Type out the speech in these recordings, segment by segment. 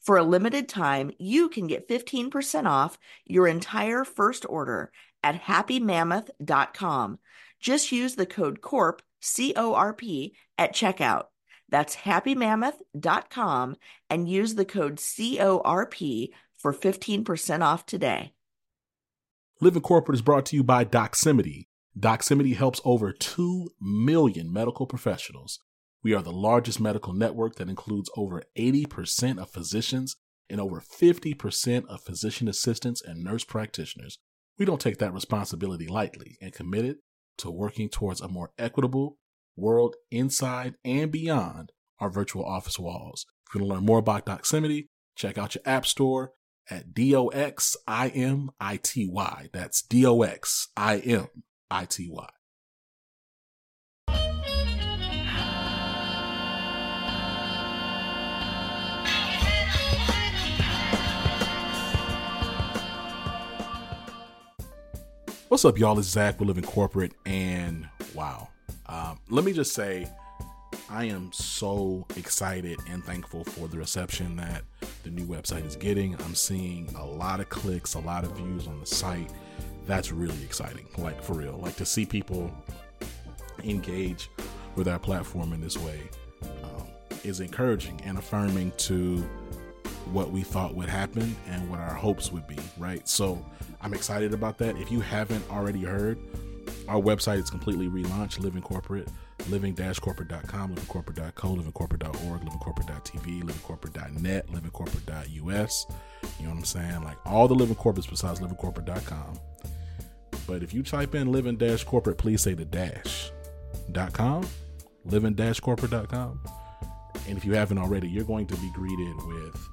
For a limited time, you can get 15% off your entire first order at happymammoth.com. Just use the code CORP, C-O-R-P, at checkout. That's happymammoth.com and use the code C-O-R-P for 15% off today. Living Corporate is brought to you by Doximity. Doximity helps over 2 million medical professionals. We are the largest medical network that includes over 80% of physicians and over 50% of physician assistants and nurse practitioners. We don't take that responsibility lightly and committed to working towards a more equitable world inside and beyond our virtual office walls. If you want to learn more about Doximity, check out your app store at Doximity. That's Doximity. What's up, y'all? It's Zach with Living Corporate, and wow. Let me just say, I am so excited and thankful for the reception that the new website is getting. I'm seeing a lot of clicks, a lot of views on the site. That's really exciting, like for real. Like to see people engage with our platform in this way is encouraging and affirming to what we thought would happen and what our hopes would be, right? So I'm excited about that. If you haven't already heard, our website is completely relaunched, Living Corporate, living-corporate.com, livingcorporate.co, livingcorporate.org, livingcorporate.tv, livingcorporate.net, livingcorporate.us. You know what I'm saying? Like all the Living Corporates besides livingcorporate.com. But if you type in living-corporate, please say the dash.com, living-corporate.com. And if you haven't already, you're going to be greeted with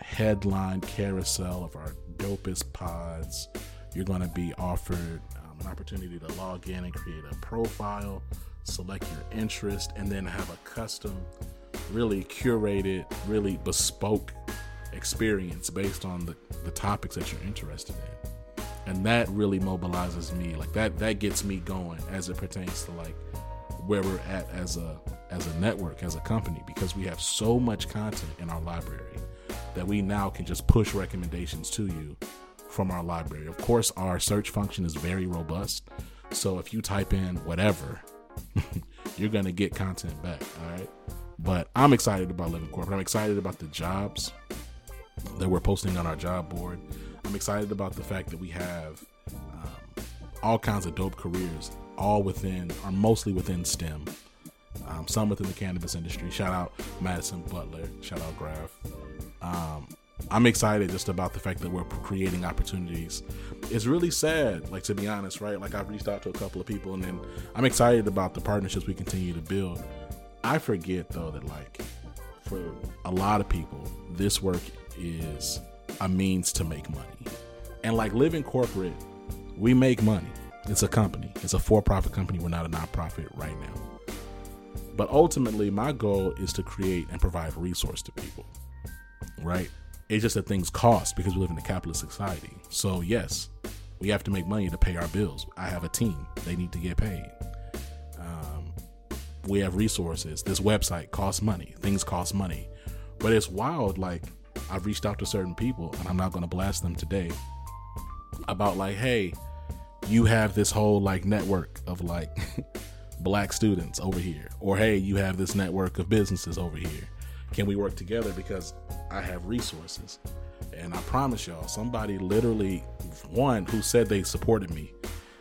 headline carousel of our dopest pods. You're going to be offered an opportunity to log in and create a profile, select your interest, and then have a custom, really curated, really bespoke experience based on the topics that you're interested in. And that really mobilizes me. Like that gets me going as it pertains to like where we're at as a network, as a company, because we have so much content in our library that we now can just push recommendations to you from our library. Of course, our search function is very robust. So if you type in whatever, you're going to get content back. All right. But I'm excited about Living Corporate. I'm excited about the jobs that we're posting on our job board. I'm excited about the fact that we have all kinds of dope careers, all within or mostly within STEM. Some within the cannabis industry. Shout out Madison Butler. Shout out Graf. I'm excited just about the fact that we're creating opportunities. It's really sad, like, to be honest, right? Like, I've reached out to a couple of people, and then I'm excited about the partnerships we continue to build. I forget, though, that, like, for a lot of people, this work is a means to make money. And, like, Living Corporate, we make money. It's a company. It's a for-profit company. We're not a nonprofit right now. But ultimately, my goal is to create and provide resource to people, right? It's just that things cost because we live in a capitalist society. So yes, we have to make money to pay our bills. I have a team. They need to get paid. We have resources. This website costs money. Things cost money. But it's wild. Like, I've reached out to certain people, and I'm not going to blast them today, about like, hey, you have this whole like network of like Black students over here, or hey, you have this network of businesses over here. Can we work together? Because I have resources. And I promise y'all, somebody literally, one who said they supported me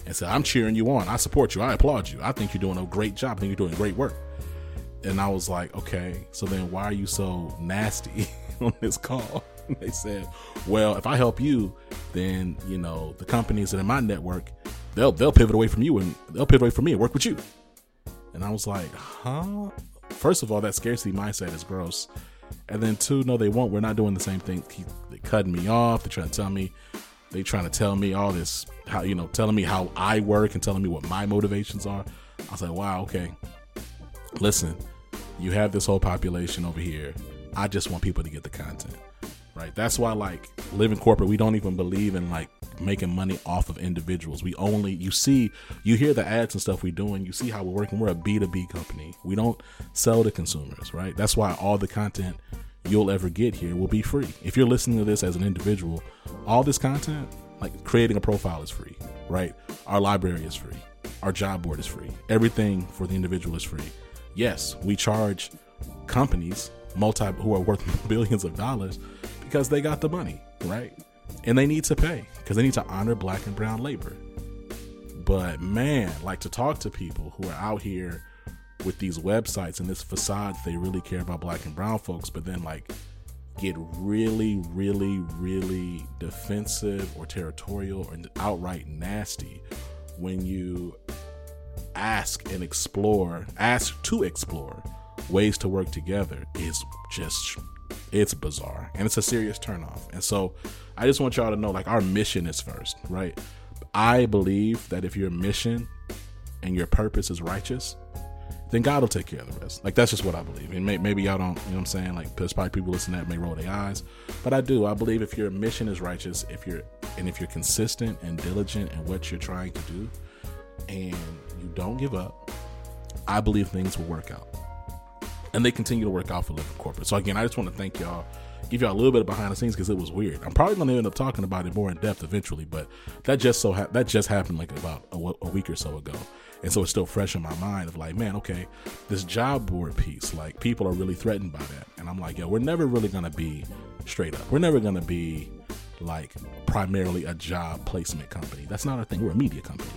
and said, I'm cheering you on. I support you. I applaud you. I think you're doing a great job. I think you're doing great work. And I was like, okay, so then why are you so nasty on this call? And they said, well, if I help you, then, you know, the companies that are in my network, they'll pivot away from you and they'll pivot away from me and work with you. And I was like, huh? First of all, that scarcity mindset is gross. And then two, no, they won't. We're not doing the same thing. They're cutting me off. They're trying to tell me. They're trying to tell me all this, how, you know, telling me how I work and telling me what my motivations are. I was like, wow, okay. Listen, you have this whole population over here. I just want people to get the content, right? That's why, like, Living Corporate, we don't even believe in, like, making money off of individuals. We only, you see, you hear the ads and stuff we're doing. You see how we're working. We're a B2B company. We don't sell to consumers, right? That's why all the content you'll ever get here will be free. If you're listening to this as an individual, all this content, like creating a profile is free, right? Our library is free. Our job board is free. Everything for the individual is free. Yes, we charge companies who are worth billions of dollars because they got the money, right? And they need to pay because they need to honor black and brown labor. But man, like, to talk to people who are out here with these websites and this facade, they really care about black and brown folks, but then like get really, really, really defensive or territorial or outright nasty when you ask to explore ways to work together is just, it's bizarre. And it's a serious turnoff. And so I just want y'all to know, like, our mission is first, right? I believe that if your mission and your purpose is righteous, then God will take care of the rest. Like, that's just what I believe. And maybe y'all don't, you know what I'm saying? Like, there's probably people listening that may roll their eyes, but I do. I believe if your mission is righteous, if you're consistent and diligent in what you're trying to do, and you don't give up, I believe things will work out. And they continue to work out for Living Corporate. So again, I just want to thank y'all, give y'all a little bit of behind the scenes because it was weird. I'm probably going to end up talking about it more in depth eventually, but that just happened like about a week or so ago. And so it's still fresh in my mind of like, man, okay, this job board piece, like, people are really threatened by that. And I'm like, yo, we're never really going to be straight up. We're never going to be like primarily a job placement company. That's not our thing. We're a media company.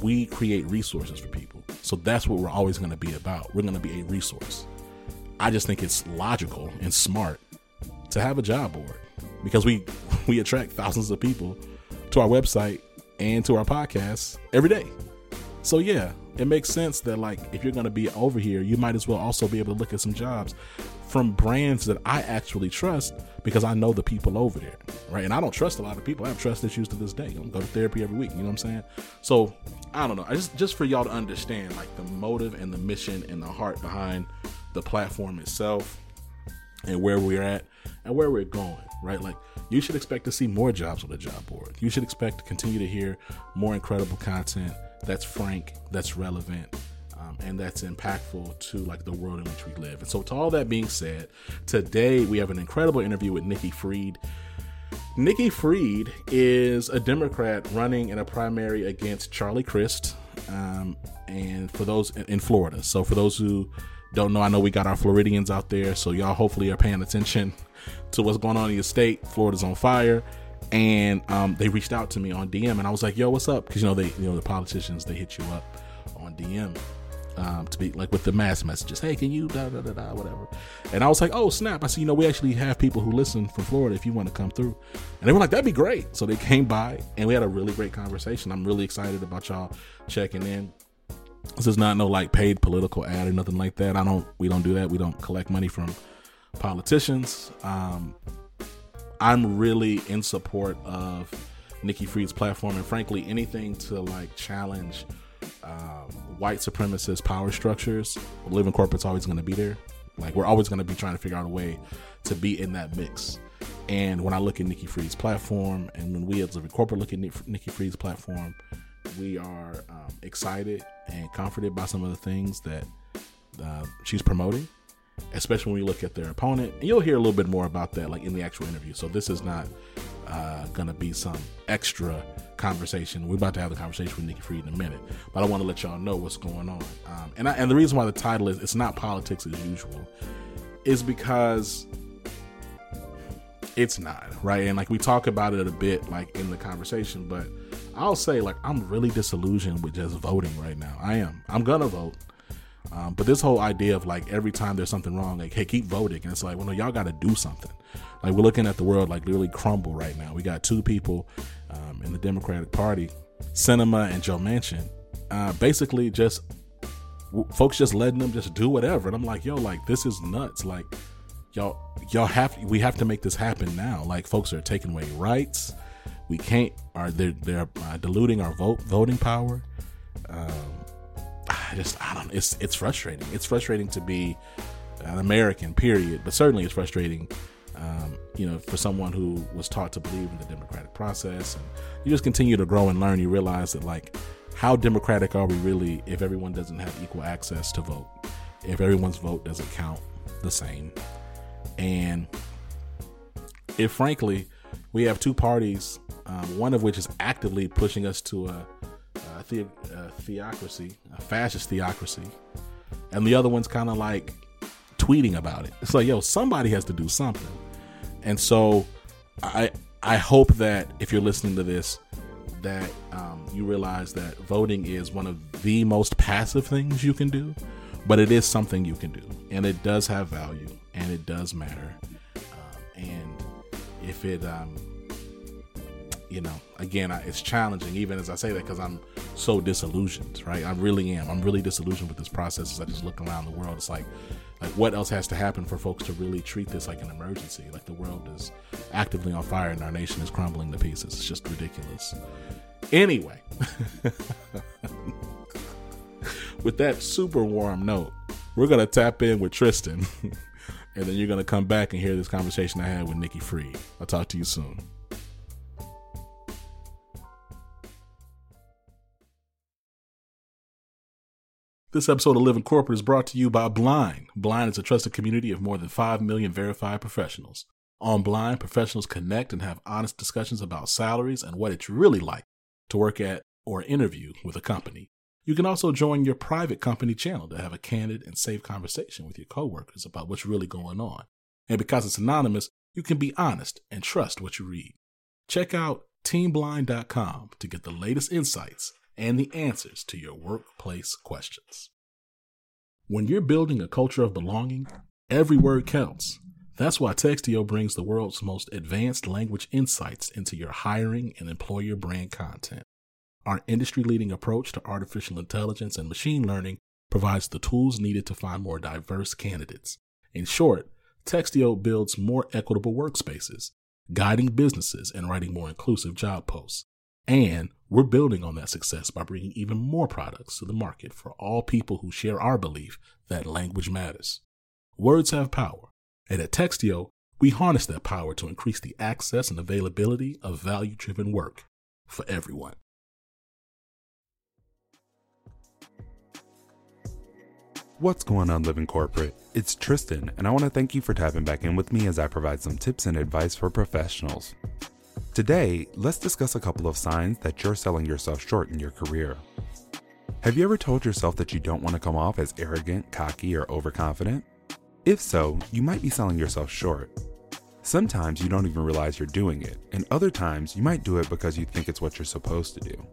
We create resources for people. So that's what we're always going to be about. We're going to be a resource. I just think it's logical and smart to have a job board because we attract thousands of people to our website and to our podcasts every day. So yeah, it makes sense that, like, if you're going to be over here, you might as well also be able to look at some jobs from brands that I actually trust because I know the people over there, right? And I don't trust a lot of people. I have trust issues to this day. I'm going to therapy every week. You know what I'm saying? So I don't know. I just for y'all to understand, like, the motive and the mission and the heart behind the platform itself and where we're at and where we're going, right? Like, you should expect to see more jobs on the job board. You should expect to continue to hear more incredible content that's frank, that's relevant, and that's impactful to, like, the world in which we live. And so to all that being said, today we have an incredible interview with Nikki Fried. Nikki Fried is a Democrat running in a primary against Charlie Crist, and for those in Florida. So for those who don't know, I know we got our Floridians out there, so y'all hopefully are paying attention to what's going on in your state. Florida's on fire. And they reached out to me on DM, and I was like, "Yo, what's up?" Because the politicians, they hit you up on DM to be like with the mass messages. Hey, can you da da da da whatever? And I was like, "Oh snap!" I said, "We actually have people who listen from Florida. If you want to come through," and they were like, "That'd be great." So they came by, and we had a really great conversation. I'm really excited about y'all checking in. This is not no like paid political ad or nothing like that. We don't do that. We don't collect money from politicians. I'm really in support of Nikki Fried's platform and frankly, anything to like challenge white supremacist power structures. Living Corporate's always going to be there. Like, we're always going to be trying to figure out a way to be in that mix. And when I look at Nikki Fried's platform and when we as Living Corporate look at Nikki Fried's platform, we are excited and comforted by some of the things that she's promoting. Especially when we look at their opponent, and you'll hear a little bit more about that, like in the actual interview. So this is not gonna be some extra conversation. We're about to have a conversation with Nikki Fried in a minute, but I want to let y'all know what's going on. And the reason why the title is "It's Not Politics as Usual" is because it's not, right? And like we talk about it a bit, like in the conversation, but I'll say, like, I'm really disillusioned with just voting right now. I am. I'm going to vote. But this whole idea of, like, every time there's something wrong, like, hey, keep voting. And it's like, well, no, y'all got to do something. Like, we're looking at the world, like, literally crumble right now. We got two people in the Democratic Party, Sinema and Joe Manchin, basically just folks just letting them just do whatever. And I'm like, yo, like, this is nuts. Like, we have to make this happen now. Like, folks are taking away rights. We can't, they're diluting our voting power. I don't know. It's frustrating. It's frustrating to be an American, period. But certainly it's frustrating, for someone who was taught to believe in the democratic process. And you just continue to grow and learn. You realize that, like, how democratic are we really if everyone doesn't have equal access to vote? If everyone's vote doesn't count the same? And if, frankly, we have two parties, one of which is actively pushing us to a theocracy, a fascist theocracy, and the other one's kind of like tweeting about it. It's like, yo, somebody has to do something. And so I hope that if you're listening to this, that you realize that voting is one of the most passive things you can do, but it is something you can do, and it does have value, and it does matter. And if it, again, it's challenging, even as I say that, because I'm so disillusioned, right? I really am. I'm really disillusioned with this process as I just look around the world. It's like what else has to happen for folks to really treat this like an emergency? Like, the world is actively on fire and our nation is crumbling to pieces. It's just ridiculous. Anyway, with that super warm note, we're going to tap in with Tristan, and then you're going to come back and hear this conversation I had with Nikki Fried. I'll talk to you soon. This episode of Living Corporate is brought to you by Blind. Blind is a trusted community of more than 5 million verified professionals. On Blind, professionals connect and have honest discussions about salaries and what it's really like to work at or interview with a company. You can also join your private company channel to have a candid and safe conversation with your coworkers about what's really going on. And because it's anonymous, you can be honest and trust what you read. Check out teamblind.com to get the latest insights and the answers to your workplace questions. When you're building a culture of belonging, every word counts. That's why Textio brings the world's most advanced language insights into your hiring and employer brand content. Our industry-leading approach to artificial intelligence and machine learning provides the tools needed to find more diverse candidates. In short, Textio builds more equitable workspaces, guiding businesses and writing more inclusive job posts. And we're building on that success by bringing even more products to the market for all people who share our belief that language matters. Words have power, and at Textio, we harness that power to increase the access and availability of value-driven work for everyone. What's going on, Living Corporate? It's Tristan, and I want to thank you for tapping back in with me as I provide some tips and advice for professionals. Today, let's discuss a couple of signs that you're selling yourself short in your career. Have you ever told yourself that you don't want to come off as arrogant, cocky, or overconfident? If so, you might be selling yourself short. Sometimes you don't even realize you're doing it, and other times you might do it because you think it's what you're supposed to do.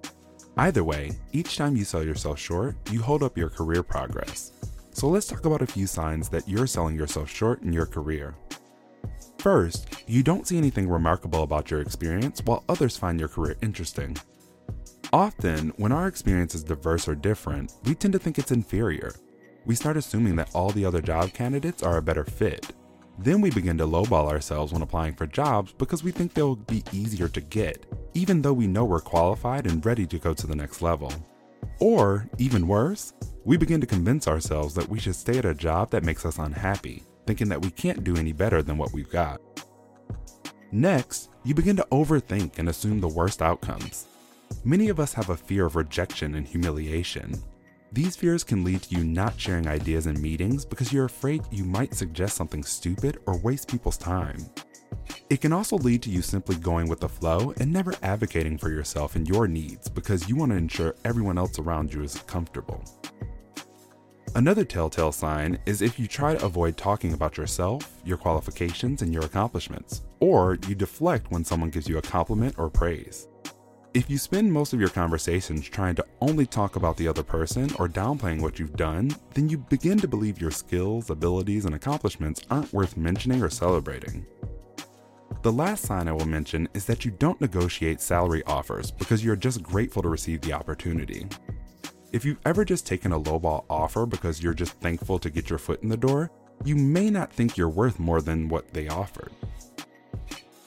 Either way, each time you sell yourself short, you hold up your career progress. So let's talk about a few signs that you're selling yourself short in your career. First, you don't see anything remarkable about your experience while others find your career interesting. Often, when our experience is diverse or different, we tend to think it's inferior. We start assuming that all the other job candidates are a better fit. Then we begin to lowball ourselves when applying for jobs because we think they'll be easier to get, even though we know we're qualified and ready to go to the next level. Or, even worse, we begin to convince ourselves that we should stay at a job that makes us unhappy, thinking that we can't do any better than what we've got. Next, you begin to overthink and assume the worst outcomes. Many of us have a fear of rejection and humiliation. These fears can lead to you not sharing ideas in meetings because you're afraid you might suggest something stupid or waste people's time. It can also lead to you simply going with the flow and never advocating for yourself and your needs because you want to ensure everyone else around you is comfortable. Another telltale sign is if you try to avoid talking about yourself, your qualifications, and your accomplishments, or you deflect when someone gives you a compliment or praise. If you spend most of your conversations trying to only talk about the other person or downplaying what you've done, then you begin to believe your skills, abilities, and accomplishments aren't worth mentioning or celebrating. The last sign I will mention is that you don't negotiate salary offers because you're just grateful to receive the opportunity. If you've ever just taken a lowball offer because you're just thankful to get your foot in the door, you may not think you're worth more than what they offered.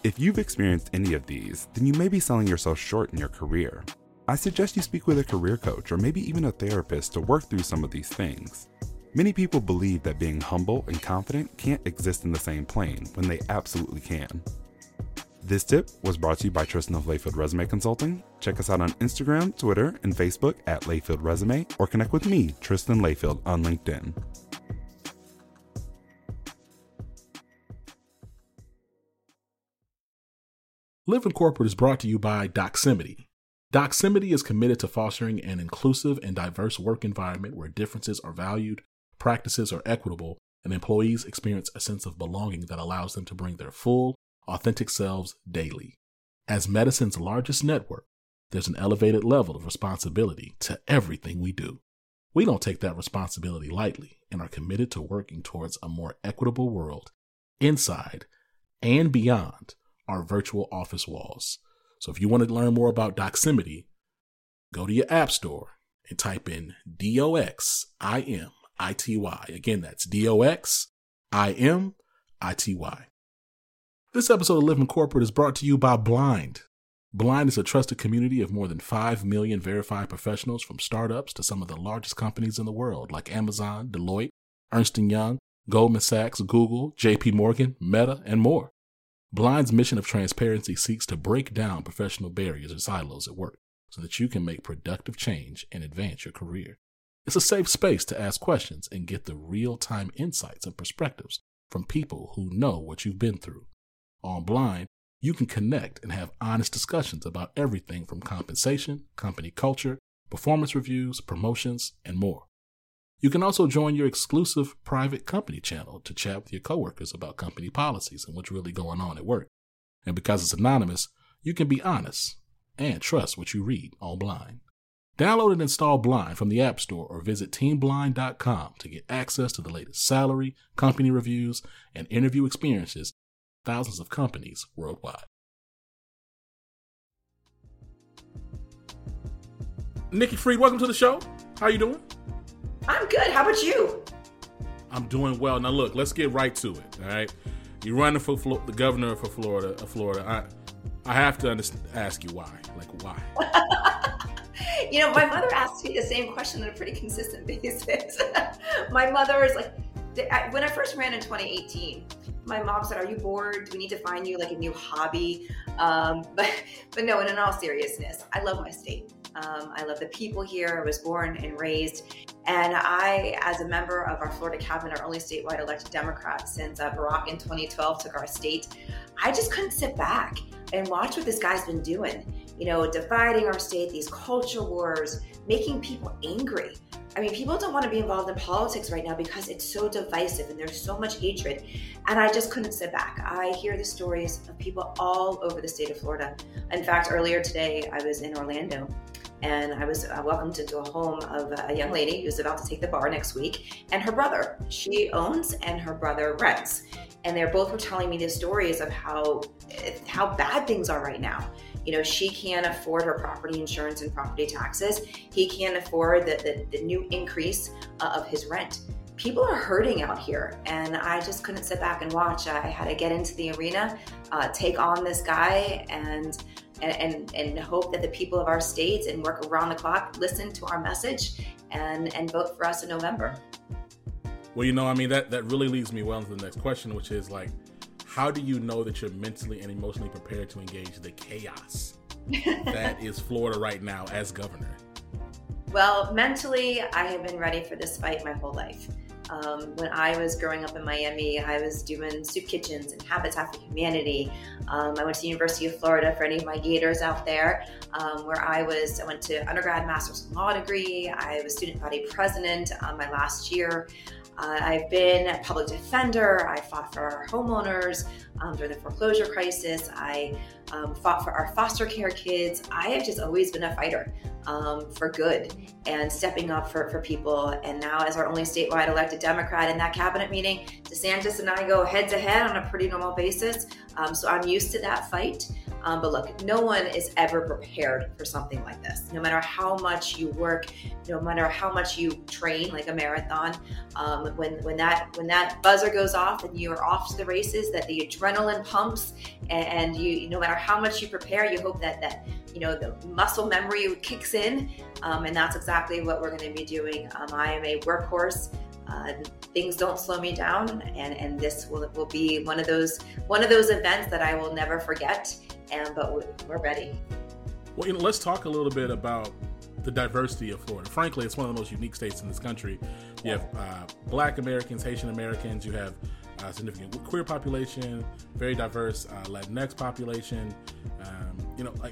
If you've experienced any of these, then you may be selling yourself short in your career. I suggest you speak with a career coach or maybe even a therapist to work through some of these things. Many people believe that being humble and confident can't exist in the same plane when they absolutely can. This tip was brought to you by Tristan of Layfield Resume Consulting. Check us out on Instagram, Twitter, and Facebook at Layfield Resume, or connect with me, Tristan Layfield, on LinkedIn. Living Corporate is brought to you by Doximity. Doximity is committed to fostering an inclusive and diverse work environment where differences are valued, practices are equitable, and employees experience a sense of belonging that allows them to bring their full, authentic selves daily. As medicine's largest network, there's an elevated level of responsibility to everything we do. We don't take that responsibility lightly and are committed to working towards a more equitable world inside and beyond our virtual office walls. So if you want to learn more about Doximity, go to your app store and type in Doximity. Again, that's Doximity. This episode of Living Corporate is brought to you by Blind. Blind is a trusted community of more than 5 million verified professionals, from startups to some of the largest companies in the world, like Amazon, Deloitte, Ernst & Young, Goldman Sachs, Google, JP Morgan, Meta, and more. Blind's mission of transparency seeks to break down professional barriers and silos at work so that you can make productive change and advance your career. It's a safe space to ask questions and get the real-time insights and perspectives from people who know what you've been through. On Blind, you can connect and have honest discussions about everything from compensation, company culture, performance reviews, promotions, and more. You can also join your exclusive private company channel to chat with your coworkers about company policies and what's really going on at work. And because it's anonymous, you can be honest and trust what you read on Blind. Download and install Blind from the App Store or visit teamblind.com to get access to the latest salary, company reviews, and interview experiences from thousands of companies worldwide. Nikki Fried, welcome to the show. How are you doing? I'm good. How about you? I'm doing well. Now, look, let's get right to it. All right. You're running for the governor for Florida. I have to ask you why. Like, why? You know, my mother asks me the same question on a pretty consistent basis. My mother is like, when I first ran in 2018, my mom said, "Are you bored? Do we need to find you like a new hobby?" But no, and in all seriousness, I love my state. I love the people here. I was born and raised, and I, as a member of our Florida cabinet, our only statewide elected Democrat since Barack in 2012 took our state, I just couldn't sit back and watch what this guy's been doing. You know, dividing our state, these culture wars, making people angry. I mean, people don't want to be involved in politics right now because it's so divisive and there's so much hatred. And I just couldn't sit back. I hear the stories of people all over the state of Florida. In fact, earlier today, I was in Orlando and I was welcomed into a home of a young lady who's about to take the bar next week, and her brother. She owns and her brother rents. And they both were telling me the stories of how bad things are right now. You know, she can't afford her property insurance and property taxes. He can't afford the new increase of his rent. People are hurting out here, and I just couldn't sit back and watch. I had to get into the arena, take on this guy, and hope that the people of our states and work around the clock listen to our message and vote for us in November. Well, you know, I mean, that really leads me well into the next question, which is like, how do you know that you're mentally and emotionally prepared to engage the chaos that is Florida right now as governor? Well, mentally, I have been ready for this fight my whole life. When I was growing up in Miami, I was doing soup kitchens and Habitat for Humanity. I went to the University of Florida for any of my gators out there, where I went to undergrad, master's in law degree. I was student body president my last year. I've been a public defender. I fought for our homeowners during the foreclosure crisis. I fought for our foster care kids. I have just always been a fighter for good and stepping up for people. And now, as our only statewide elected Democrat in that cabinet meeting, DeSantis and I go head to head on a pretty normal basis. So I'm used to that fight. But look, no one is ever prepared for something like this. No matter how much you work, no matter how much you train, like a marathon, when that buzzer goes off and you are off to the races, that the adrenaline pumps, and you, no matter how much you prepare, you hope that the muscle memory kicks in, and that's exactly what we're going to be doing. I am a workhorse. Things don't slow me down, and this will be one of those events that I will never forget. But we're ready. Well, let's talk a little bit about the diversity of Florida. Frankly, it's one of the most unique states in this country. You have Black Americans, Haitian Americans. You have significant queer population, very diverse Latinx population.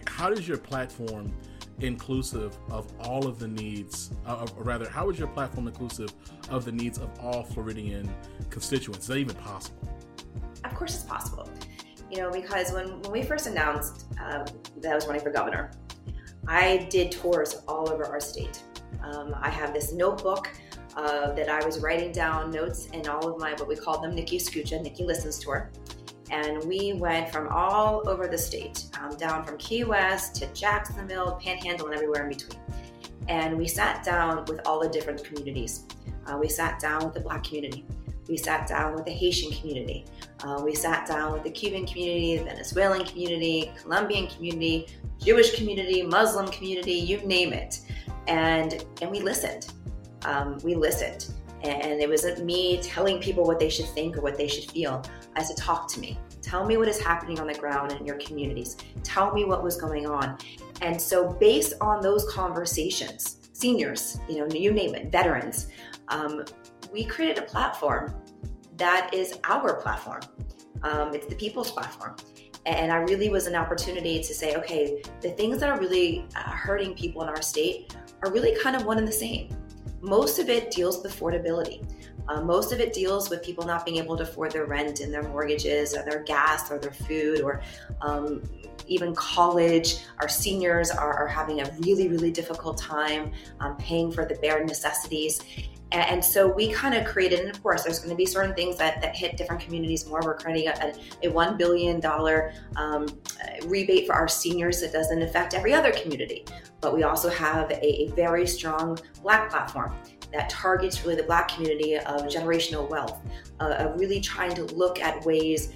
How does your platform inclusive of all of the needs, how is your platform inclusive of the needs of all Floridian constituents? Is that even possible? Of course it's possible. Because when we first announced that I was running for governor, I did tours all over our state. I have this notebook that I was writing down notes in all of my, what we call them, Nikki Scoocha, Nikki Listens Tour. And we went from all over the state, down from Key West to Jacksonville, Panhandle, and everywhere in between. And we sat down with all the different communities. We sat down with the Black community. We sat down with the Haitian community. We sat down with the Cuban community, the Venezuelan community, Colombian community, Jewish community, Muslim community, you name it. And we listened. And it wasn't me telling people what they should think or what they should feel. I said, talk to me. Tell me what is happening on the ground in your communities. Tell me what was going on. And so based on those conversations, seniors, you name it, veterans, we created a platform that is our platform. It's the people's platform. And I really was an opportunity to say, okay, the things that are really hurting people in our state are really kind of one and the same. Most of it deals with affordability. Most of it deals with people not being able to afford their rent and their mortgages or their gas or their food or even college. Our seniors are having a really, really difficult time paying for the bare necessities. And so we kind of created, and of course, there's going to be certain things that hit different communities more. We're creating a $1 billion rebate for our seniors that doesn't affect every other community. But we also have a very strong Black platform that targets really the Black community of generational wealth, of really trying to look at ways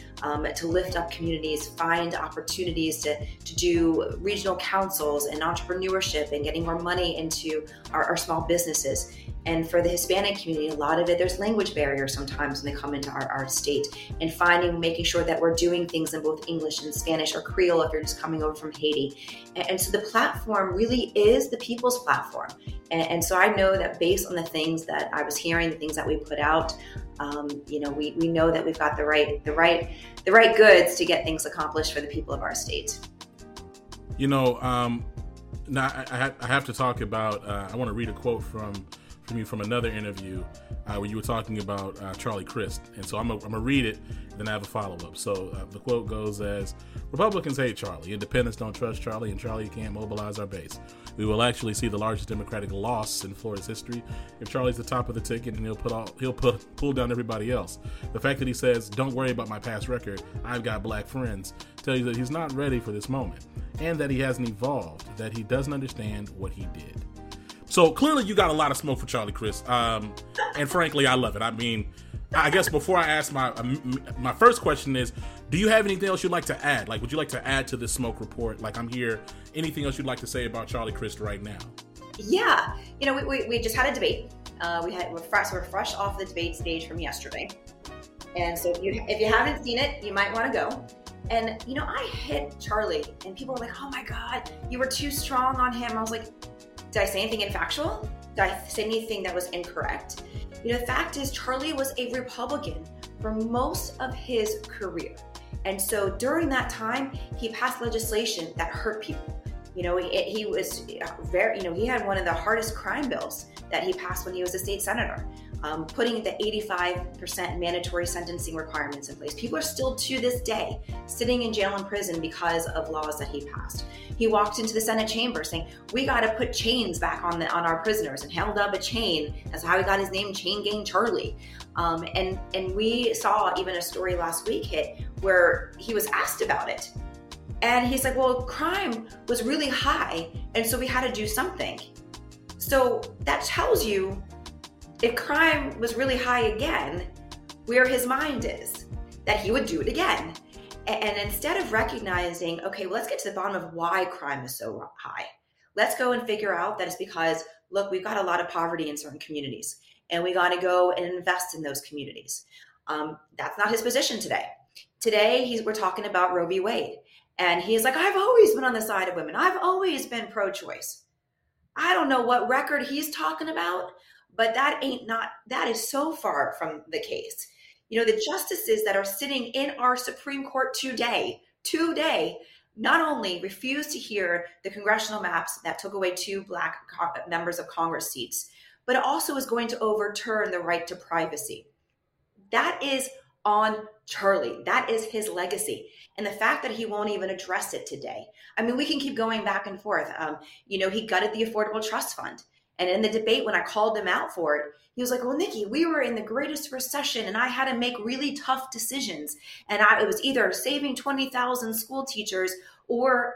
to lift up communities, find opportunities to do regional councils and entrepreneurship and getting more money into our small businesses. And for the Hispanic community, a lot of it, there's language barriers sometimes when they come into our state, and making sure that we're doing things in both English and Spanish, or Creole if you're just coming over from Haiti. And so the platform really is the people's platform. And so I know that based on the things that I was hearing, the things that we put out, we know that we've got the right goods to get things accomplished for the people of our state. Now I have to talk about, I want to read a quote from you from another interview where you were talking about Charlie Crist. And so I'm going to read it, then I have a follow-up. So the quote goes as, Republicans hate Charlie, independents don't trust Charlie, and Charlie can't mobilize our base. We will actually see the largest Democratic loss in Florida's history if Charlie's the top of the ticket and he'll pull down everybody else. The fact that he says, don't worry about my past record, I've got Black friends, tells you that he's not ready for this moment, and that he hasn't evolved, that he doesn't understand what he did. So clearly you got a lot of smoke for Charlie Crist, and frankly, I love it. I mean, I guess before I ask my first question is, do you have anything else you'd like to add? Like, would you like to add to this smoke report? Like, I'm here. Anything else you'd like to say about Charlie Crist right now? Yeah. We just had a debate. We're fresh off the debate stage from yesterday. And so if you haven't seen it, you might want to go. And, I hit Charlie, and people were like, oh my God, you were too strong on him. I was like, did I say anything infactual? Did I say anything that was incorrect? You know, the fact is Charlie was a Republican for most of his career. And so during that time, he passed legislation that hurt people. You know, he was very, you know, he had one of the hardest crime bills that he passed when he was a state senator, putting the 85% mandatory sentencing requirements in place. People are still to this day sitting in jail and prison because of laws that he passed. He walked into the Senate chamber saying, we got to put chains back on our prisoners, and held up a chain. That's how he got his name, Chain Gang Charlie. And we saw even a story last week hit where he was asked about it. And he's like, well, crime was really high, and so we had to do something. So that tells you, if crime was really high again, where his mind is, that he would do it again. And instead of recognizing, okay, well, let's get to the bottom of why crime is so high. Let's go and figure out that it's because, look, we've got a lot of poverty in certain communities, and we got to go and invest in those communities. That's not his position today. Today, we're talking about Roe v. Wade. And he's like, I've always been on the side of women. I've always been pro-choice. I don't know what record he's talking about, but that is so far from the case. You know, the justices that are sitting in our Supreme Court today, not only refuse to hear the congressional maps that took away two Black members of Congress seats, but also is going to overturn the right to privacy. That is on Charlie. That is his legacy. And the fact that he won't even address it today. I mean, we can keep going back and forth. You know, he gutted the Affordable Trust Fund. And in the debate, when I called him out for it, he was like, well, Nikki, we were in the greatest recession, and I had to make really tough decisions. And it was either saving 20,000 school teachers or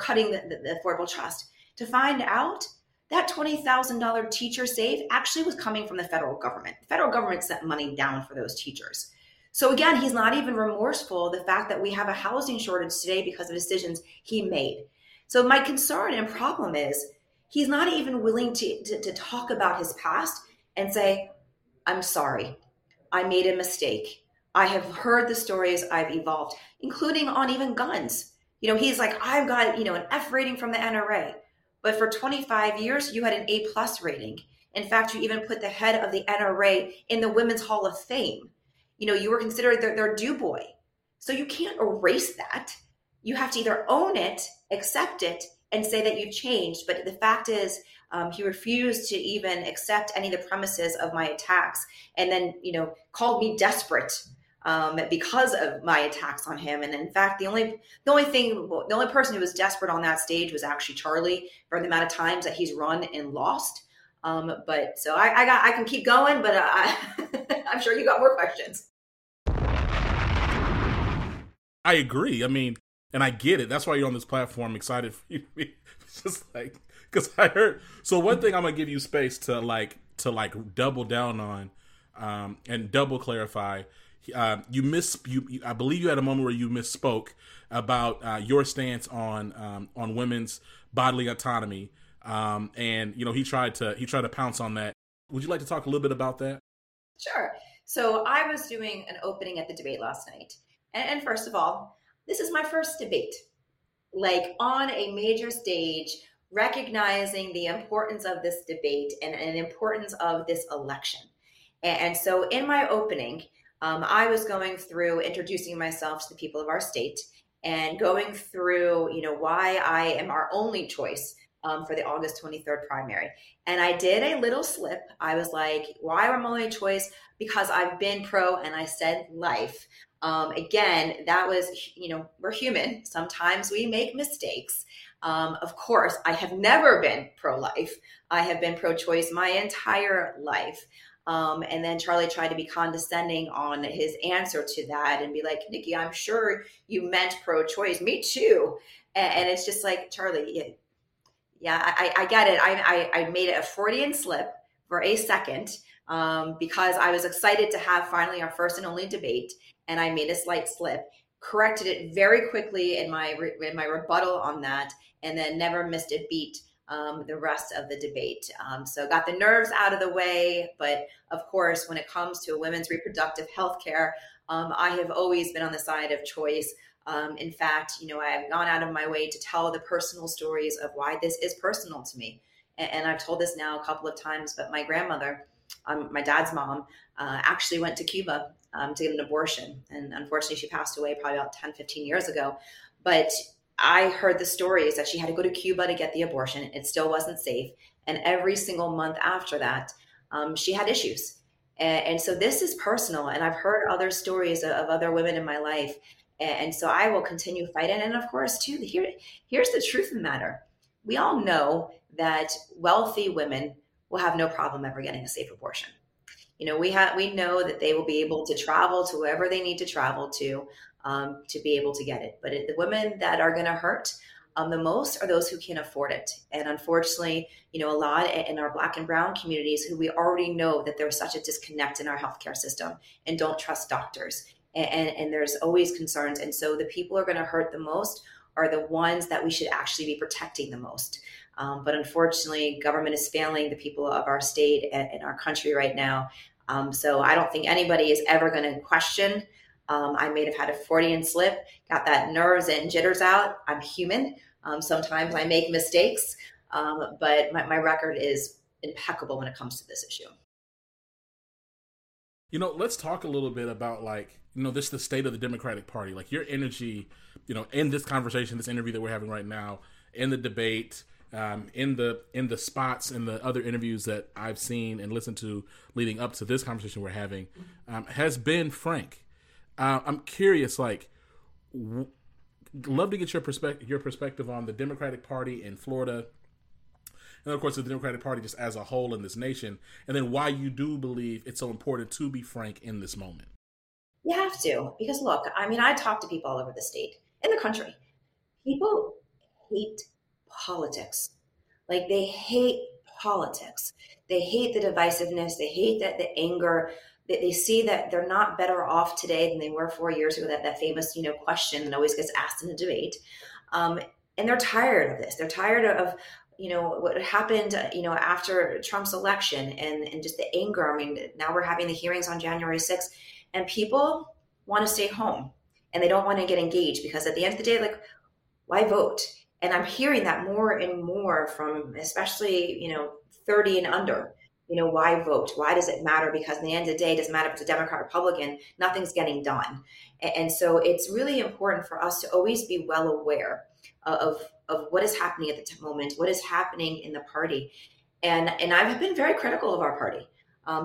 cutting the Affordable Trust. To find out that $20,000 teacher save actually was coming from the federal government. The federal government sent money down for those teachers. So again, he's not even remorseful the fact that we have a housing shortage today because of decisions he made. So my concern and problem is he's not even willing to talk about his past and say, I'm sorry, I made a mistake. I have heard the stories, I've evolved, including on even guns. You know, he's like, I've got, you know, an F rating from the NRA, but for 25 years, you had an A+ rating. In fact, you even put the head of the NRA in the Women's Hall of Fame. You know, you were considered their do boy. So you can't erase that. You have to either own it, accept it, and say that you've changed. But the fact is, he refused to even accept any of the premises of my attacks, and then, you know, called me desperate because of my attacks on him. And in fact, the only person who was desperate on that stage was actually Charlie, for the amount of times that he's run and lost. But so I can keep going, but I'm sure you got more questions. I agree. I mean, and I get it. That's why you're on this platform, excited for you. It's just like, because I heard. So one thing I'm going to give you space to double down on and double clarify. I believe you had a moment where you misspoke about your stance on women's bodily autonomy. And you know, he tried to pounce on that. Would you like to talk a little bit about that? Sure. So I was doing an opening at the debate last night. And first of all, this is my first debate, like on a major stage, recognizing the importance of this debate and the importance of this election. And so in my opening, I was going through introducing myself to the people of our state and going through, you know, why I am our only choice for the August 23rd primary. And I did a little slip. I was like, why am I only a choice? Because I've been pro and I said life. Again, that was, you know, we're human. Sometimes we make mistakes. Of course, I have never been pro-life. I have been pro-choice my entire life. And then Charlie tried to be condescending on his answer to that and be like, Nikki, I'm sure you meant pro-choice. Me too. And it's just like, Charlie, yeah, I get it. I made it a Freudian slip for a second because I was excited to have finally our first and only debate, and I made a slight slip, corrected it very quickly in my rebuttal on that, and then never missed a beat the rest of the debate. So got the nerves out of the way, but of course, when it comes to women's reproductive health care, I have always been on the side of choice. In fact, you know, I have gone out of my way to tell the personal stories of why this is personal to me. And I've told this now a couple of times, but my grandmother my dad's mom actually went to Cuba to get an abortion. And unfortunately, she passed away probably about 10, 15 years ago. But I heard the stories that she had to go to Cuba to get the abortion. It still wasn't safe. And every single month after that, she had issues. And so this is personal. And I've heard other stories of other women in my life. And so I will continue fighting. And of course, too, here's the truth of the matter. We all know that wealthy women will have no problem ever getting a safe abortion. You know, we know that they will be able to travel to wherever they need to travel to be able to get it. But the women that are going to hurt the most are those who can afford it. And unfortunately, you know, a lot in our Black and Brown communities who we already know that there's such a disconnect in our healthcare system and don't trust doctors. And there's always concerns. And so the people who are going to hurt the most are the ones that we should actually be protecting the most. But unfortunately, government is failing the people of our state and our country right now. So I don't think anybody is ever going to question. I may have had a Freudian slip, got that nerves and jitters out. I'm human. Sometimes I make mistakes, but my record is impeccable when it comes to this issue. You know, let's talk a little bit about this is the state of the Democratic Party, like your energy, you know, in this conversation, this interview that we're having right now, in the debate, in the spots and the other interviews that I've seen and listened to leading up to this conversation we're having, has been frank. I'm curious, love to get your perspective on the Democratic Party in Florida, and of course the Democratic Party just as a whole in this nation, and then why you do believe it's so important to be frank in this moment. You have to, because look, I mean, I talk to people all over the state and the country. People hate politics. Like, they hate politics. They hate the divisiveness. They hate that the anger. They see that they're not better off today than they were 4 years ago, that famous, you know, question that always gets asked in a debate. And they're tired of this. They're tired of, you know, what happened, you know, after Trump's election and just the anger. I mean, now we're having the hearings on January 6th and people want to stay home and they don't want to get engaged, because at the end of the day, like, why vote? And I'm hearing that more and more from, especially, you know, 30 and under. You know, why vote? Why does it matter? Because at the end of the day, it doesn't matter if it's a Democrat or Republican, nothing's getting done. And so it's really important for us to always be well aware of what is happening at the moment, what is happening in the party. And I've been very critical of our party,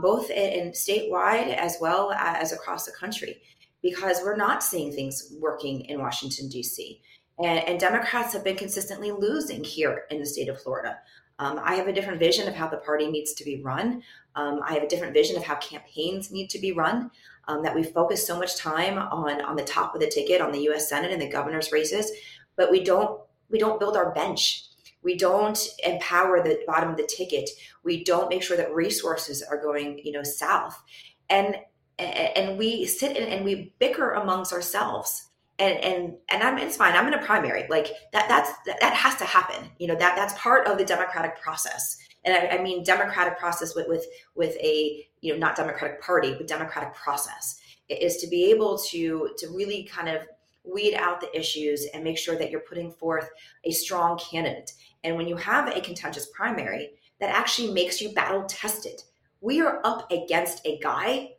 both in statewide as well as across the country, because we're not seeing things working in Washington, D.C. And Democrats have been consistently losing here in the state of Florida. I have a different vision of how the party needs to be run. I have a different vision of how campaigns need to be run, that we focus so much time on the top of the ticket, on the U.S. Senate and the governor's races, but we don't build our bench. We don't empower the bottom of the ticket. We don't make sure that resources are going, you know, south. And we sit and we bicker amongst ourselves. And it's fine. I'm in a primary. Like, that has to happen. You know, that's part of the democratic process. And I mean democratic process with a, you know, not Democratic Party, but democratic process. It is to be able to really kind of weed out the issues and make sure that you're putting forth a strong candidate. And when you have a contentious primary, that actually makes you battle tested. We are up against a guy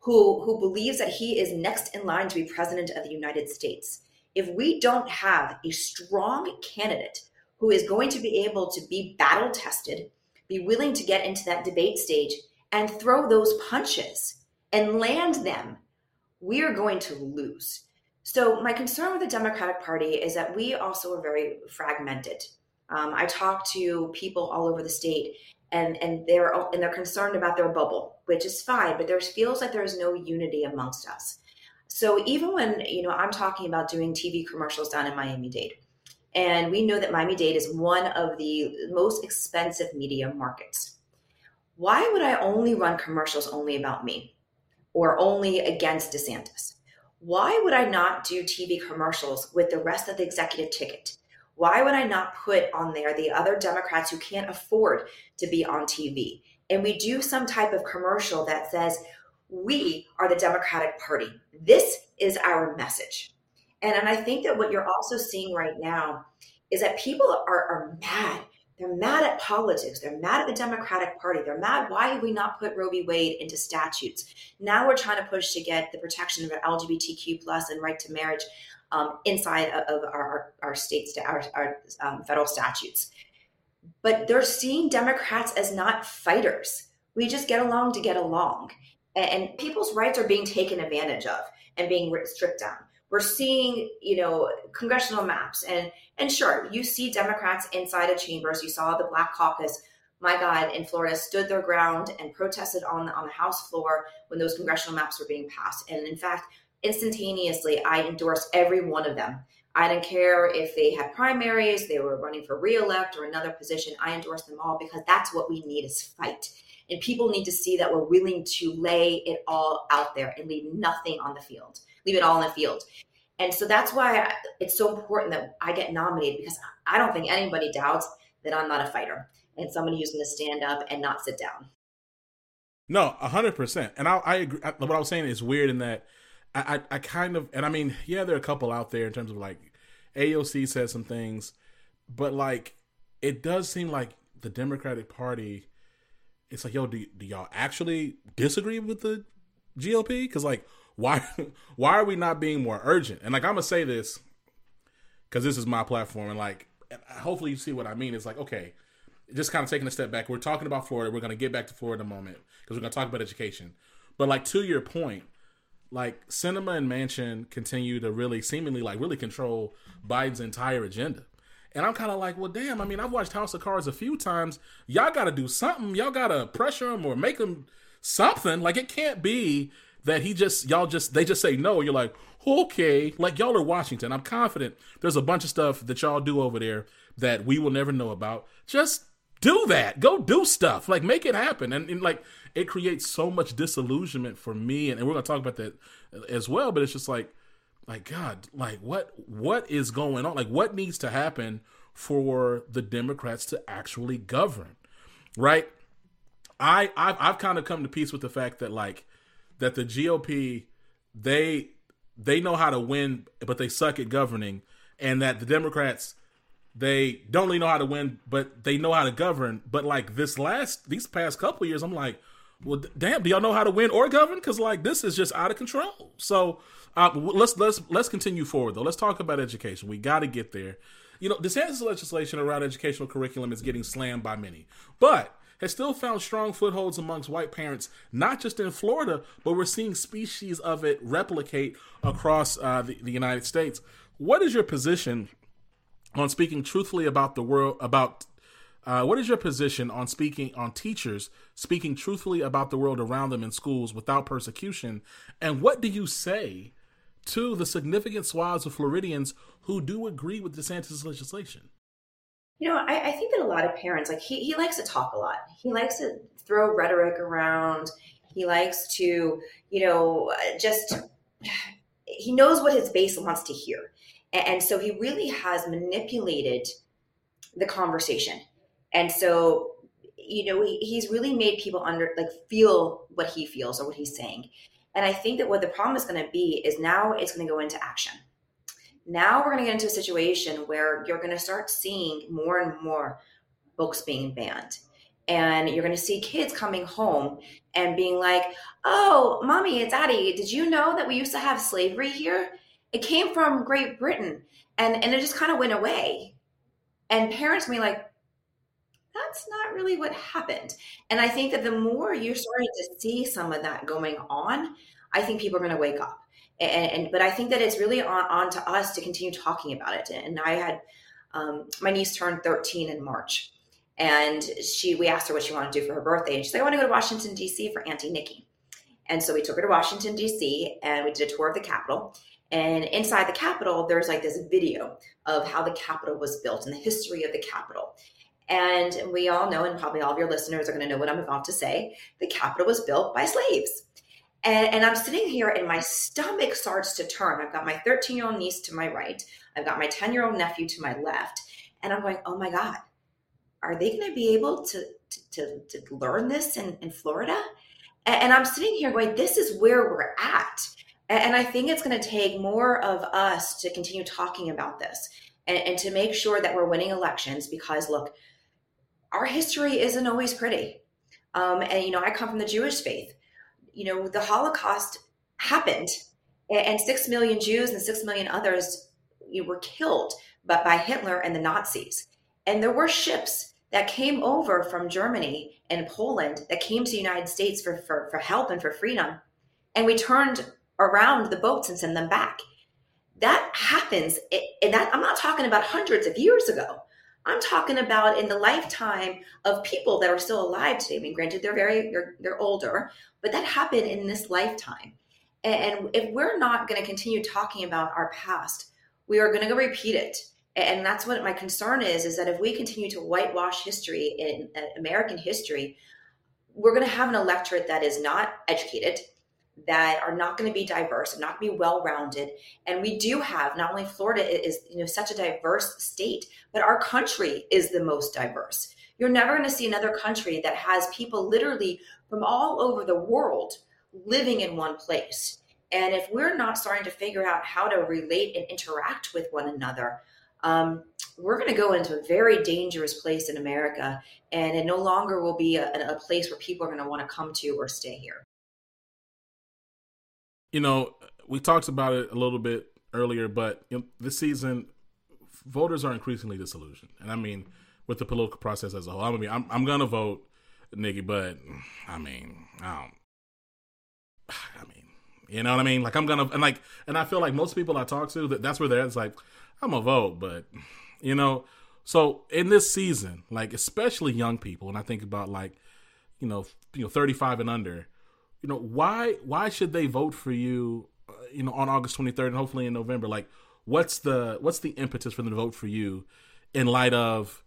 who believes that he is next in line to be president of the United States. If we don't have a strong candidate who is going to be able to be battle tested, be willing to get into that debate stage and throw those punches and land them, we are going to lose. So my concern with the Democratic Party is that we also are very fragmented. I talk to people all over the state, and they're concerned about their bubble, which is fine, but there feels like there is no unity amongst us. So even when, you know, I'm talking about doing TV commercials down in Miami-Dade, and we know that Miami-Dade is one of the most expensive media markets. Why would I only run commercials only about me or only against DeSantis? Why would I not do TV commercials with the rest of the executive ticket? Why would I not put on there the other Democrats who can't afford to be on TV? And we do some type of commercial that says, we are the Democratic Party. This is our message. And I think that what you're also seeing right now is that people are mad. They're mad at politics. They're mad at the Democratic Party. They're mad. Why have we not put Roe v. Wade into statutes? Now we're trying to push to get the protection of LGBTQ plus and right to marriage inside of our states, to our federal statutes. But they're seeing Democrats as not fighters. We just get along to get along. And people's rights are being taken advantage of and being stripped down. We're seeing, congressional maps. And sure, you see Democrats inside of chambers. You saw the Black Caucus, my God, in Florida, stood their ground and protested on the House floor when those congressional maps were being passed. And in fact, instantaneously, I endorsed every one of them. I didn't care if they had primaries, they were running for reelect or another position. I endorsed them all because that's what we need is fight. And people need to see that we're willing to lay it all out there and leave nothing on the field. Leave it all in the field. And so that's why it's so important that I get nominated, because I don't think anybody doubts that I'm not a fighter and somebody who's going to stand up and not sit down. No, 100%. And I agree. What I was saying is weird in that I kind of, and I mean, yeah, there are a couple out there in terms of like AOC says some things, but like, it does seem like the Democratic Party, it's like, yo, do y'all actually disagree with the GOP? Because like, why are we not being more urgent? And like, I'm gonna say this because this is my platform, and like, hopefully you see what I mean. It's like, okay, just kind of taking a step back. We're talking about Florida. We're gonna get back to Florida in a moment because we're gonna talk about education. But like, to your point, like Sinema and Manchin continue to really seemingly like really control Biden's entire agenda. And I'm kind of like, well, damn, I mean, I've watched House of Cards a few times. Y'all got to do something. Y'all got to pressure him or make him something. Like, it can't be that they just say no. You're like, okay, like y'all are Washington. I'm confident there's a bunch of stuff that y'all do over there that we will never know about. Just do that. Go do stuff. Like, make it happen. And like, it creates so much disillusionment for me. And we're going to talk about that as well. But it's just like, God, like what is going on? Like, what needs to happen for the Democrats to actually govern, right? I've kind of come to peace with the fact that that the GOP, they know how to win, but they suck at governing, and that the Democrats, they don't really know how to win, but they know how to govern. But like these past couple of years, I'm like, well, damn, do y'all know how to win or govern? Because like, this is just out of control. So let's continue forward, though. Let's talk about education. We got to get there. DeSantis' legislation around educational curriculum is getting slammed by many, but has still found strong footholds amongst white parents, not just in Florida, but we're seeing species of it replicate across the United States. What is your position on speaking truthfully about the world, what is your position on teachers speaking truthfully about the world around them in schools without persecution? And what do you say to the significant swaths of Floridians who do agree with DeSantis' legislation? I think that a lot of parents, like he likes to talk a lot. He likes to throw rhetoric around. He likes to, he knows what his base wants to hear. And so he really has manipulated the conversation. And so, he's really made people feel what he feels or what he's saying. And I think that what the problem is going to be is now it's going to go into action. Now we're going to get into a situation where you're going to start seeing more and more books being banned. And you're going to see kids coming home and being like, oh, mommy, it's Addie. Did you know that we used to have slavery here? It came from Great Britain. And it just kind of went away. And parents may be like, that's not really what happened. And I think that the more you're starting to see some of that going on, I think people are going to wake up. But I think that it's really on to us to continue talking about it. And I had my niece turned 13 in March, and we asked her what she wanted to do for her birthday. And she's like, I want to go to Washington, D.C. for Auntie Nikki. And so we took her to Washington, D.C. and we did a tour of the Capitol. And inside the Capitol, there's like this video of how the Capitol was built and the history of the Capitol. And we all know, and probably all of your listeners are going to know what I'm about to say, the Capitol was built by slaves. And I'm sitting here and my stomach starts to turn. I've got my 13-year-old niece to my right. I've got my 10-year-old nephew to my left. And I'm going, oh my God, are they going to be able to learn this in Florida? And I'm sitting here going, this is where we're at. And I think it's going to take more of us to continue talking about this and to make sure that we're winning elections, because look, our history isn't always pretty. And, you know, I come from the Jewish faith. You know, the Holocaust happened, and 6 million Jews and 6 million others were killed by Hitler and the Nazis. And there were ships that came over from Germany and Poland that came to the United States for help and for freedom. And we turned around the boats and sent them back. That happens. And that, I'm not talking about hundreds of years ago. I'm talking about in the lifetime of people that are still alive today. I mean, granted, they're older, but that happened in this lifetime. And if we're not going to continue talking about our past, we are going to repeat it. And that's what my concern is that if we continue to whitewash history in American history, we're going to have an electorate that is not educated, that are not going to be diverse and not be well-rounded. And we do have, not only Florida is, you know, such a diverse state, but our country is the most diverse. You're never going to see another country that has people literally from all over the world living in one place. And if we're not starting to figure out how to relate and interact with one another, we're going to go into a very dangerous place in America, and it no longer will be a place where people are going to want to come to or stay here. You know, we talked about it a little bit earlier, but this season, voters are increasingly disillusioned. And I mean, with the political process as a whole, I'm going to vote, Nikki, but I mean, you know what I mean? Like, I feel like most people I talk to, that's where they're at. It's like, I'm a vote, but, you know, so in this season, like, especially young people, and I think about, like, you know, 35 and under, you know, why should they vote for you, you know, on August 23rd and hopefully in November? Like, what's the impetus for them to vote for you in light of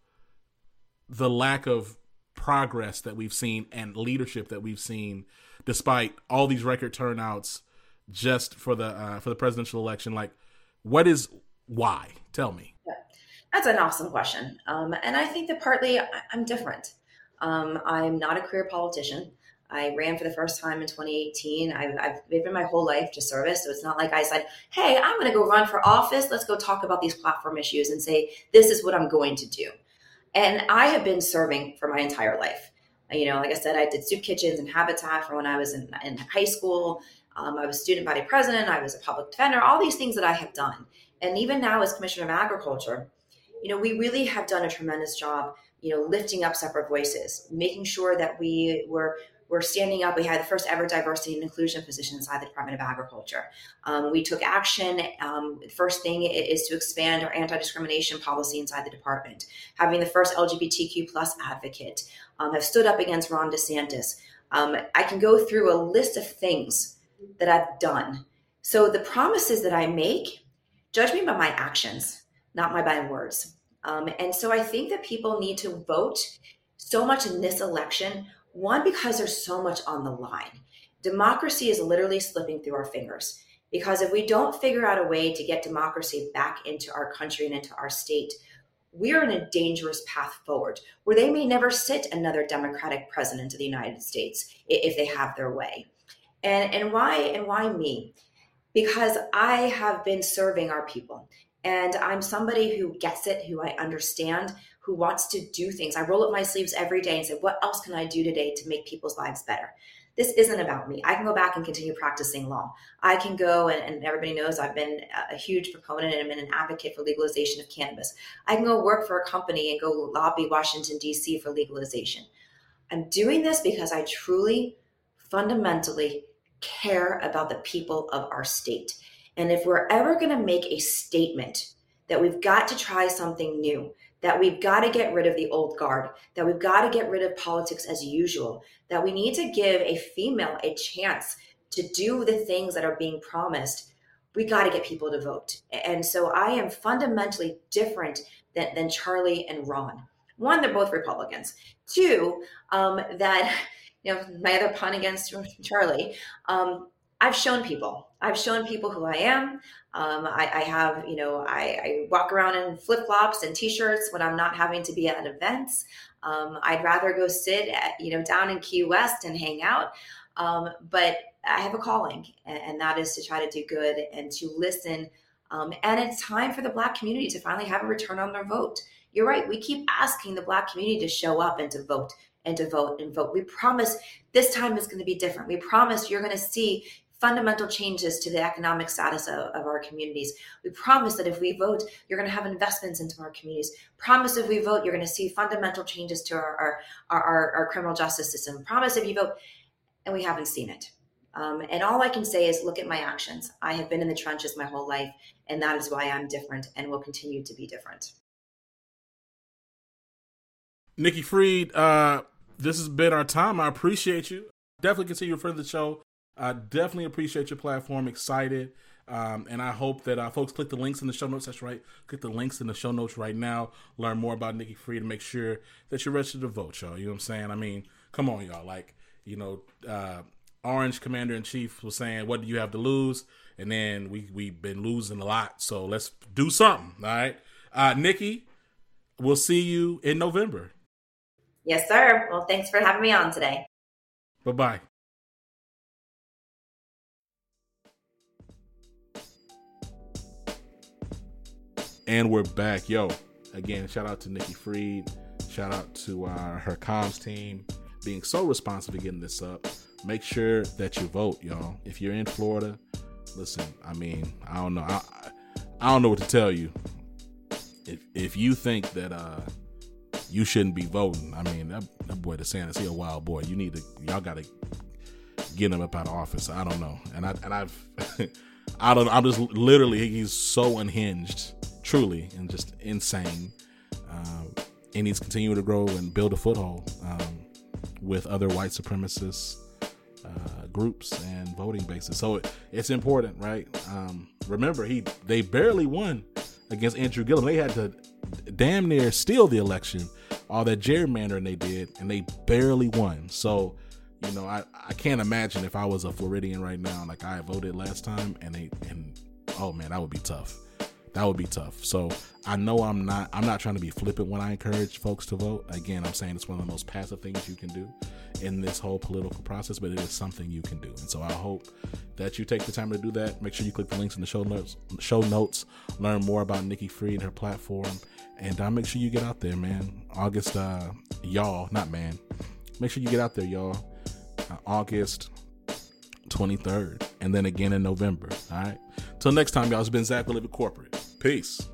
the lack of progress that we've seen and leadership that we've seen, despite all these record turnouts just for the presidential election? Like, what is, why? Tell me. Yeah. That's an awesome question. And I think that partly I'm different. I'm not a career politician. I ran for the first time in 2018. I've given my whole life to service. So it's not like I said, hey, I'm going to go run for office. Let's go talk about these platform issues and say, this is what I'm going to do. And I have been serving for my entire life. You know, like I said, I did soup kitchens and Habitat from when I was in high school. I was student body president. I was a public defender, all these things that I have done. And even now as Commissioner of Agriculture, you know, we really have done a tremendous job, you know, lifting up separate voices, making sure that we're standing up. We had the first ever diversity and inclusion position inside the Department of Agriculture. We took action. The first thing is to expand our anti-discrimination policy inside the department. Having the first LGBTQ plus advocate, have stood up against Ron DeSantis. I can go through a list of things that I've done. So the promises that I make, judge me by my actions, not by my words. And so I think that people need to vote so much in this election. One, because there's so much on the line. Democracy is literally slipping through our fingers, because if we don't figure out a way to get democracy back into our country and into our state, we're in a dangerous path forward where they may never sit another Democratic president of the United States if they have their way. And why me? Because I have been serving our people, and I'm somebody who gets it, who I understand, who wants to do things. I roll up my sleeves every day and say, what else can I do today to make people's lives better? This isn't about me. I can go back and continue practicing law. I can go, and everybody knows I've been a huge proponent and I've been an advocate for legalization of cannabis. I can go work for a company and go lobby Washington, D.C. for legalization. I'm doing this because I truly, fundamentally care about the people of our state. And if we're ever going to make a statement that we've got to try something new, that we've got to get rid of the old guard, that we've got to get rid of politics as usual, that we need to give a female a chance to do the things that are being promised, we got to get people to vote. And so I am fundamentally different than Charlie and Ron. One, they're both Republicans. Two, that, you know, my other pun against Charlie, I've shown people who I am. I have, you know, I walk around in flip-flops and t-shirts when I'm not having to be at events. I'd rather go sit at, you know, down in Key West and hang out. But I have a calling, and that is to try to do good and to listen And it's time for the Black community to finally have a return on their vote. You're right. We keep asking the Black community to show up and to vote and to vote and vote. We promise this time is going to be different. We promise you're going to see fundamental changes to the economic status of our communities. We promise that if we vote, you're going to have investments into our communities. Promise if we vote, you're going to see fundamental changes to our criminal justice system. Promise if you vote, and we haven't seen it. And all I can say is look at my actions. I have been in the trenches my whole life, and that is why I'm different and will continue to be different. Nikki Fried, this has been our time. I appreciate you. Definitely continue for the show. I definitely appreciate your platform. Excited. And I hope that folks click the links in the show notes. That's right. Click the links in the show notes right now. Learn more about Nikki Fried and make sure that you're registered to vote, y'all. You know what I'm saying? I mean, come on, y'all. Like, you know, Orange Commander-in-Chief was saying, what do you have to lose? And then we've been losing a lot. So let's do something. All right. Nikki, we'll see you in November. Yes, sir. Well, thanks for having me on today. Bye-bye. And we're back. Yo, again, shout out to Nikki Fried. Shout out to her comms team being so responsive to getting this up. Make sure that you vote, y'all. If you're in Florida, listen, I mean, I don't know. I don't know what to tell you. If you think that you shouldn't be voting, I mean, that boy DeSantis, he a wild boy. You need to, y'all got to get him up out of office. I don't know. And I've, I don't know. I'm just literally, he's so unhinged, truly, and just insane. And he's continuing to grow and build a foothold with other white supremacists. Groups and voting bases. So it's important, right? Remember, they barely won against Andrew Gillum. They had to damn near steal the election, all that gerrymandering they did, and they barely won. So, you know, I can't imagine if I was a Floridian right now, like I voted last time and oh man, that would be tough. That would be tough. So I know I'm not trying to be flippant when I encourage folks to vote. Again, I'm saying it's one of the most passive things you can do in this whole political process, but it is something you can do. And so I hope that you take the time to do that. Make sure you click the links in the show notes, learn more about Nikki Fried and her platform, and make sure you get out there, man. August, y'all, not man. Make sure you get out there, y'all. August 23rd, and then again in November. All right. Till next time, y'all. It's been Zach with Living Corporate. Peace.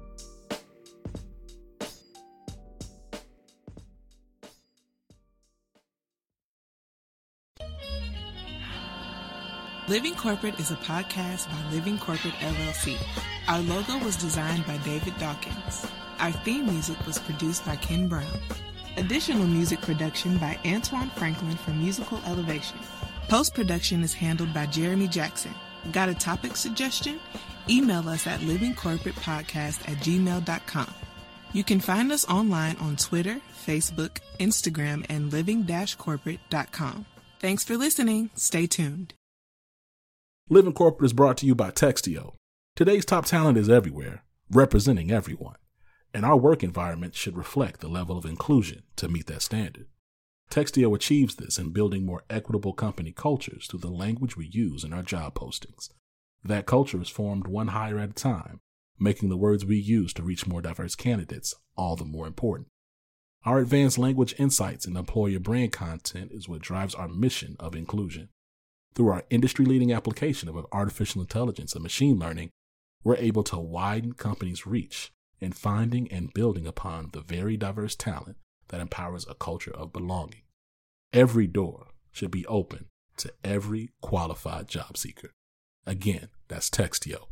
Living Corporate is a podcast by Living Corporate LLC. Our logo was designed by David Dawkins. Our theme music was produced by Ken Brown. Additional music production by Antoine Franklin for Musical Elevation. Post-production is handled by Jeremy Jackson. Got a topic suggestion? Email us at livingcorporatepodcast@gmail.com. You can find us online on Twitter, Facebook, Instagram, and living-corporate.com. Thanks for listening. Stay tuned. Living Corporate is brought to you by Textio. Today's top talent is everywhere, representing everyone. And our work environment should reflect the level of inclusion to meet that standard. Textio achieves this in building more equitable company cultures through the language we use in our job postings. That culture is formed one hire at a time, making the words we use to reach more diverse candidates all the more important. Our advanced language insights and employer brand content is what drives our mission of inclusion. Through our industry-leading application of artificial intelligence and machine learning, we're able to widen companies' reach in finding and building upon the very diverse talent that empowers a culture of belonging. Every door should be open to every qualified job seeker. Again, that's Textio.